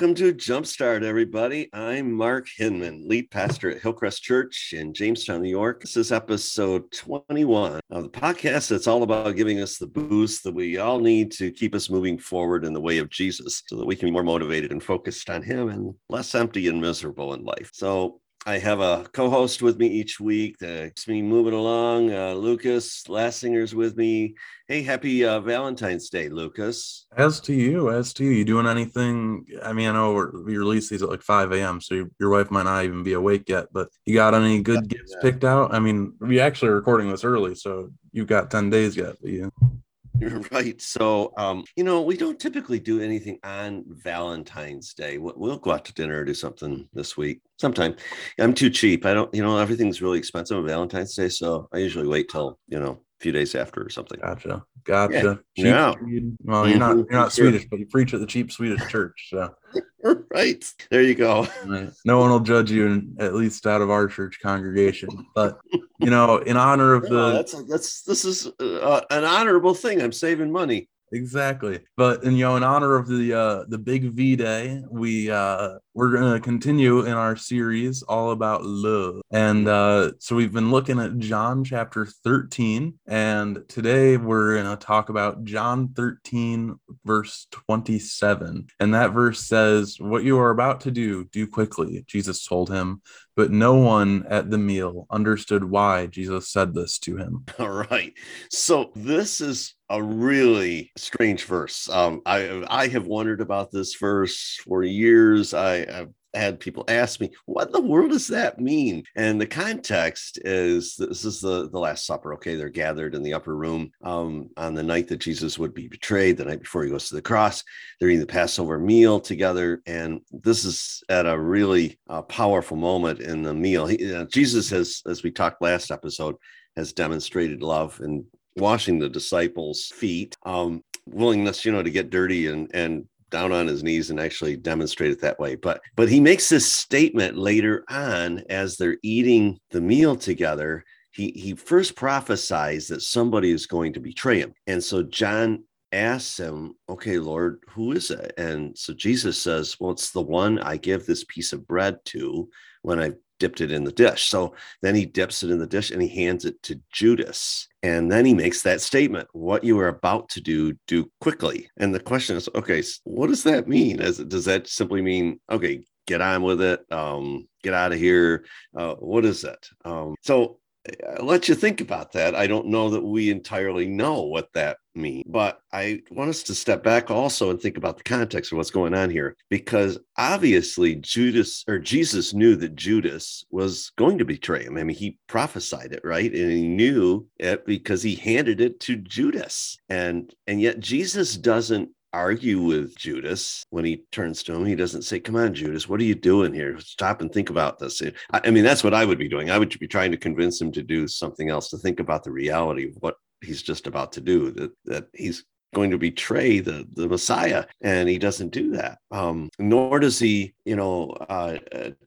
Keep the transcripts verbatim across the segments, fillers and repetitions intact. Welcome to Jumpstart, everybody. I'm Mark Hinman, lead pastor at Hillcrest Church in Jamestown, New York. This is episode twenty-one of the podcast that's all about giving us the boost that we all need to keep us moving forward in the way of Jesus so that we can be more motivated and focused on him and less empty and miserable in life. So I have a co-host with me each week that keeps me moving along. Uh, Lucas Lassinger's with me. Hey, happy uh, Valentine's Day, Lucas. As to you, as to you, you doing anything? I mean, I know we're, we release these at like five a.m., so your, your wife might not even be awake yet, but you got any good yeah, gifts yeah. picked out? I mean, we actually are recording this early, so you've got ten days yet. But yeah. You're right. So, um, you know, we don't typically do anything on Valentine's Day. We'll, we'll go out to dinner or do something this week sometime. I'm too cheap. I don't, you know, everything's really expensive on Valentine's Day. So I usually wait till, you know, a few days after or something. Gotcha. Gotcha. Yeah. Yeah. Well, you're not, you're not Swedish, but you preach at the cheap Swedish church. So. Right. There you go. No one will judge you, at least out of our church congregation. But, you know, in honor of yeah, the... That's, that's This is uh, an honorable thing. I'm saving money. Exactly. But, and, you know, in honor of the uh, the Big V Day, we, uh, we're going to continue in our series all about love. And uh, so we've been looking at John chapter thirteen. And today we're going to talk about John thirteen, verse twenty-seven. And that verse says, "What you are about to do, do quickly," Jesus told him. But no one at the meal understood why Jesus said this to him. All right. So this is a really strange verse. Um, I I have wondered about this verse for years. I, I've had people ask me, what in the world does that mean? And the context is, this is the, the Last Supper. Okay, they're gathered in the upper room um, on the night that Jesus would be betrayed, the night before he goes to the cross. They're eating the Passover meal together. And this is at a really uh, powerful moment in the meal. He, uh, Jesus has, as we talked last episode, has demonstrated love and washing the disciples' feet, um, willingness, you know, to get dirty and and down on his knees and actually demonstrate it that way. But but he makes this statement later on as they're eating the meal together. He he first prophesies that somebody is going to betray him. And so John asks him, okay, Lord, who is it? And so Jesus says, well, it's the one I give this piece of bread to when I dipped it in the dish. So then he dips it in the dish and he hands it to Judas. And then he makes that statement, what you are about to do, do quickly. And the question is, okay, what does that mean? Does that simply mean, okay, get on with it, um, get out of here? Uh, what is it? Um, so I'll let you think about that. I don't know that we entirely know what that means, but I want us to step back also and think about the context of what's going on here, because obviously Judas or Jesus knew that Judas was going to betray him. I mean, he prophesied it, right? And he knew it because he handed it to Judas. And, and yet Jesus doesn't argue with Judas when he turns to him. He doesn't say, come on, Judas, what are you doing here? Stop and think about this. I, I mean, that's what I would be doing. I would be trying to convince him to do something else, to think about the reality of what he's just about to do, that, that he's going to betray the, the Messiah. And he doesn't do that. Um, nor does he, you know, uh,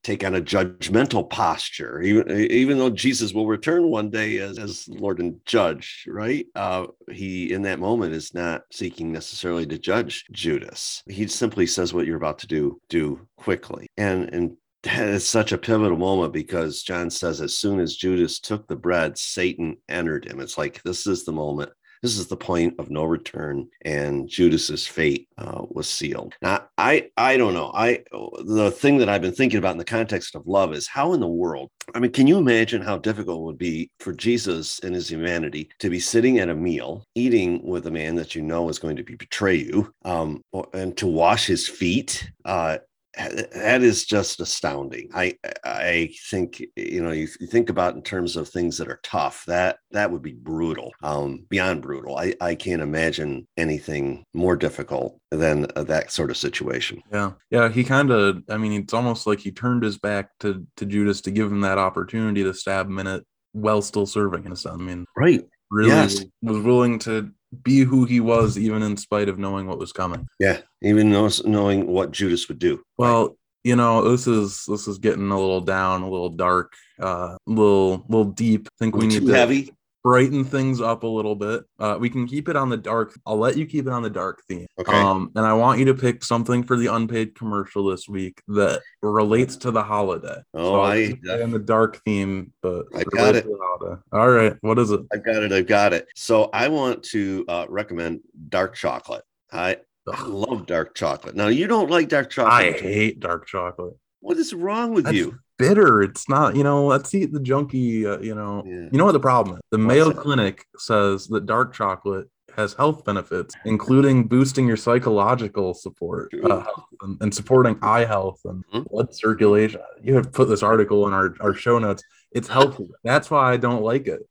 take on a judgmental posture, even, even though Jesus will return one day as, as Lord and judge, right? Uh, he, in that moment, is not seeking necessarily to judge Judas. He simply says, what you're about to do, do quickly. And, and it's such a pivotal moment because John says, as soon as Judas took the bread, Satan entered him. It's like, this is the moment. This is the point of no return, and Judas's fate uh, was sealed. Now, I I don't know. I the thing that I've been thinking about in the context of love is how in the world, I mean, can you imagine how difficult it would be for Jesus in his humanity to be sitting at a meal, eating with a man that you know is going to be betray you, um, and to wash his feet? Uh, That is just astounding. I I think, you know, you think about in terms of things that are tough, that that would be brutal, um, beyond brutal. I, I can't imagine anything more difficult than that sort of situation. Yeah. Yeah. He kind of, I mean, it's almost like he turned his back to, to Judas to give him that opportunity to stab him in it while still serving his son. I mean, right. Really yes. was willing to be who he was, even in spite of knowing what was coming. Yeah, even knowing what Judas would do. Well, you know, this is this is getting a little down, a little dark, a uh, little little deep. I think we need too to, heavy. brighten things up a little bit. Uh, we can keep it on the dark. I'll let you keep it on the dark theme. Okay. Um, and I want you to pick something for the unpaid commercial this week that relates to the holiday. Oh, so I keep it on the dark theme, but I got it. All right. What is it? I got it. I got it. So I want to uh, recommend dark chocolate. I, I love dark chocolate. Now, you don't like dark chocolate. I hate dark chocolate. What is wrong with that's you? Bitter. It's not, you know, let's eat the junky, uh, you know, yeah. You know what the problem is? The What's Mayo that? Clinic says that dark chocolate has health benefits, including boosting your psychological support uh, and, and supporting eye health and mm-hmm. blood circulation. You have put this article in our, our show notes. It's healthy. That's why I don't like it.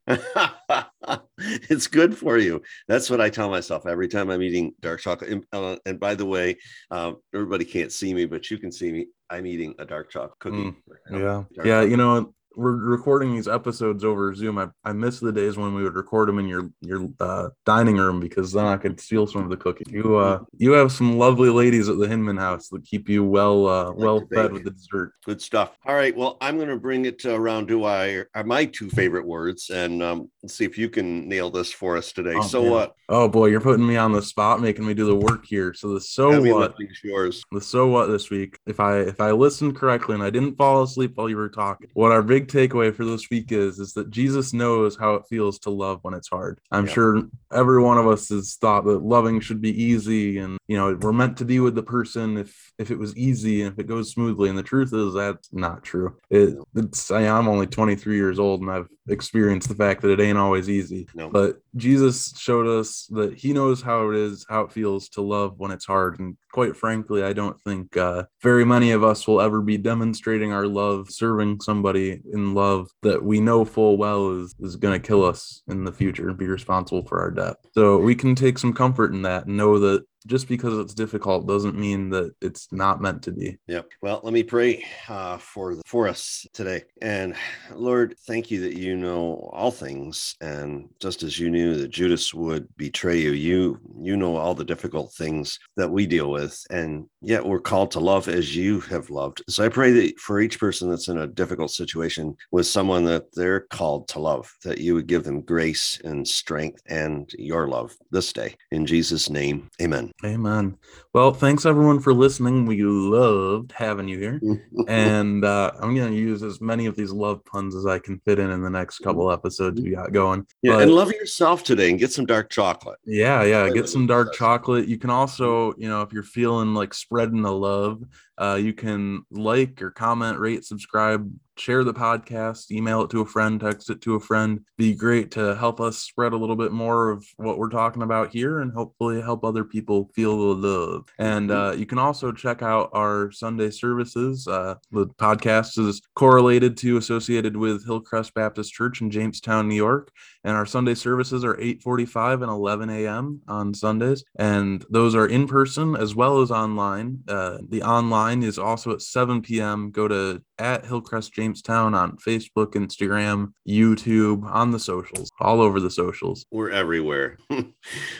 It's good for you. That's what I tell myself every time I'm eating dark chocolate. And, uh, and by the way, uh, everybody can't see me, but you can see me. I'm eating a dark chocolate cookie. Mm, right yeah. Dark yeah. Chocolate. You know, we're recording these episodes over Zoom. I, I miss the days when we would record them in your your uh, dining room, because then I could steal some of the cookies. You uh you have some lovely ladies at the Hinman house that keep you well uh, well like fed with the dessert. Good stuff. All right, well, I'm going to bring it around to I are my two favorite words, and um, let's see if you can nail this for us today. Oh, so man. What? Oh boy, you're putting me on the spot, making me do the work here. So the so what? Yours. The so what this week? If I if I listened correctly and I didn't fall asleep while you were talking, what our big takeaway for this week is is that Jesus knows how it feels to love when it's hard. I'm yeah. sure every one of us has thought that loving should be easy, and you know, we're meant to be with the person if if it was easy and if it goes smoothly. And the truth is that's not true. It, it's I, I'm only twenty-three years old, and I've experienced the fact that it ain't always easy. No. But Jesus showed us that he knows how it is, how it feels to love when it's hard. And quite frankly, I don't think uh, very many of us will ever be demonstrating our love, serving somebody in love that we know full well is, is going to kill us in the future and be responsible for our death. So we can take some comfort in that and know that just because it's difficult doesn't mean that it's not meant to be. Yep. Well, let me pray uh, for the, for us today. And Lord, thank you that you know all things. And just as you knew that Judas would betray you, you you know all the difficult things that we deal with. And yet we're called to love as you have loved. So I pray that for each person that's in a difficult situation with someone that they're called to love, that you would give them grace and strength and your love this day. In Jesus' name, amen. Amen. Well, thanks everyone for listening. We loved having you here. And uh, I'm going to use as many of these love puns as I can fit in in the next couple episodes we got going. Yeah, but, and love yourself today and get some dark chocolate. Yeah, yeah. Get some dark chocolate. You can also, you know, if you're feeling like spreading the love, uh, you can like or comment, rate, subscribe, share the podcast, email it to a friend, text it to a friend. Be great to help us spread a little bit more of what we're talking about here, and hopefully help other people feel the love. And uh, you can also check out our Sunday services. Uh, the podcast is correlated to, associated with Hillcrest Baptist Church in Jamestown, New York. And our Sunday services are eight forty-five and eleven a.m. on Sundays. And those are in person as well as online. Uh, the online is also at seven p.m. Go to at Hillcrest Jamestown on Facebook, Instagram, YouTube, on the socials, all over the socials. We're everywhere. All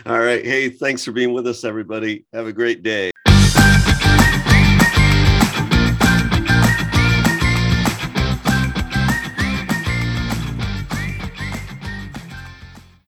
right. Hey, thanks for being with us, everybody. Have a great day.